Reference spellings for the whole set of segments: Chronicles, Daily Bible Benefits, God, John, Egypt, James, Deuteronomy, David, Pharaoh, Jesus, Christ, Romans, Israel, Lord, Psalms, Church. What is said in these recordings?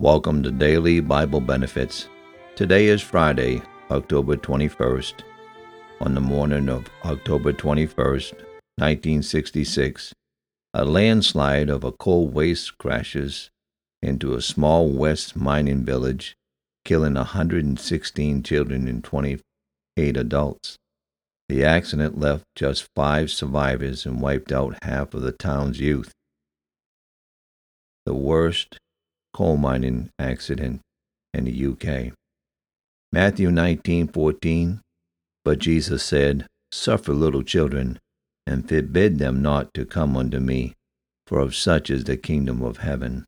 Welcome to Daily Bible Benefits. Today is Friday, October 21st. On the morning of October 21st, 1966, a landslide of a coal waste crashes into a small West mining village, killing 116 children and 28 adults. The accident left just 5 survivors and wiped out half of the town's youth. The worst coal mining accident in the UK. Matthew 19:14. But Jesus said, Suffer little children, and forbid them not to come unto me, for of such is the kingdom of heaven.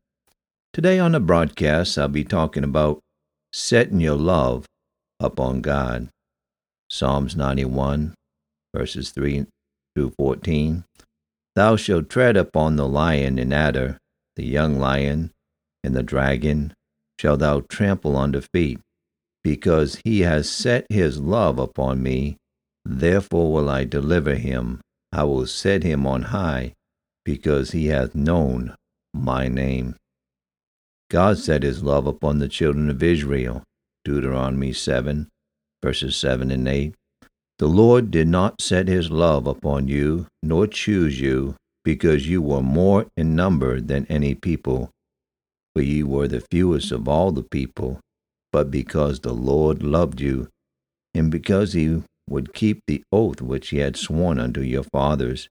Today on the broadcast, I'll be talking about setting your love upon God. Psalms 91, verses 3 through 14. Thou shalt tread upon the lion and adder, the young lion, and the dragon shalt thou trample under feet, because he has set his love upon me. Therefore will I deliver him. I will set him on high, because he hath known my name. God set his love upon the children of Israel. Deuteronomy 7, verses 7 and 8. The Lord did not set his love upon you, nor choose you, because you were more in number than any people, for ye were the fewest of all the people, but because the Lord loved you, and because he would keep the oath which he had sworn unto your fathers,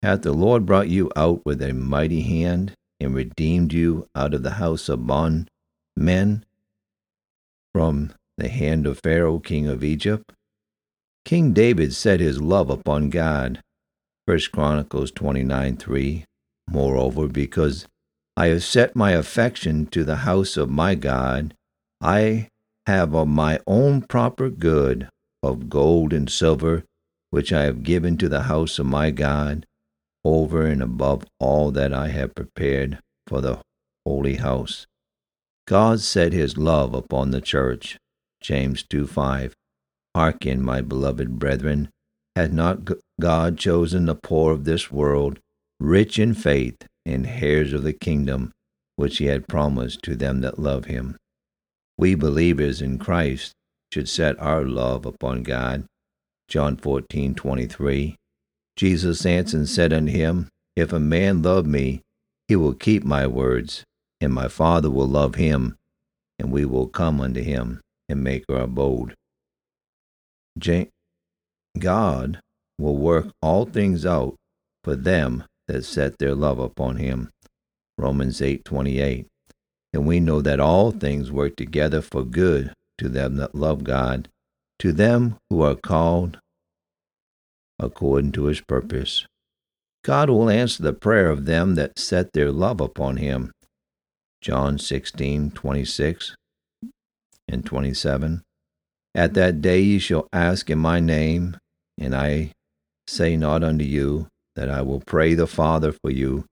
hath the Lord brought you out with a mighty hand, and redeemed you out of the house of bondmen, from the hand of Pharaoh king of Egypt. King David set his love upon God. 1 Chronicles 29:3. Moreover, because I have set my affection to the house of my God, I have of my own proper good, of gold and silver, which I have given to the house of my God, over and above all that I have prepared for the holy house. God set his love upon the church. James 2:5. Hearken, my beloved brethren, hath not God chosen the poor of this world, rich in faith, and heirs of the kingdom, which he had promised to them that love him? We believers in Christ should set our love upon God. John 14:23. Jesus answered and said unto him, If a man love me, he will keep my words, and my Father will love him, and we will come unto him and make our abode. God will work all things out for them that set their love upon him. Romans 8:28. And we know that all things work together for good to them that love God, to them who are called according to his purpose. God will answer the prayer of them that set their love upon him. John 16:26 and 27. At that day ye shall ask in my name, and I say not unto you that I will pray the Father for you.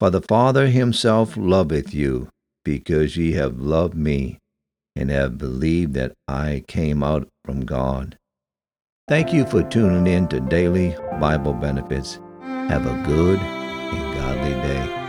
For the Father himself loveth you, because ye have loved me, and have believed that I came out from God. Thank you for tuning in to Daily Bible Benefits. Have a good and godly day.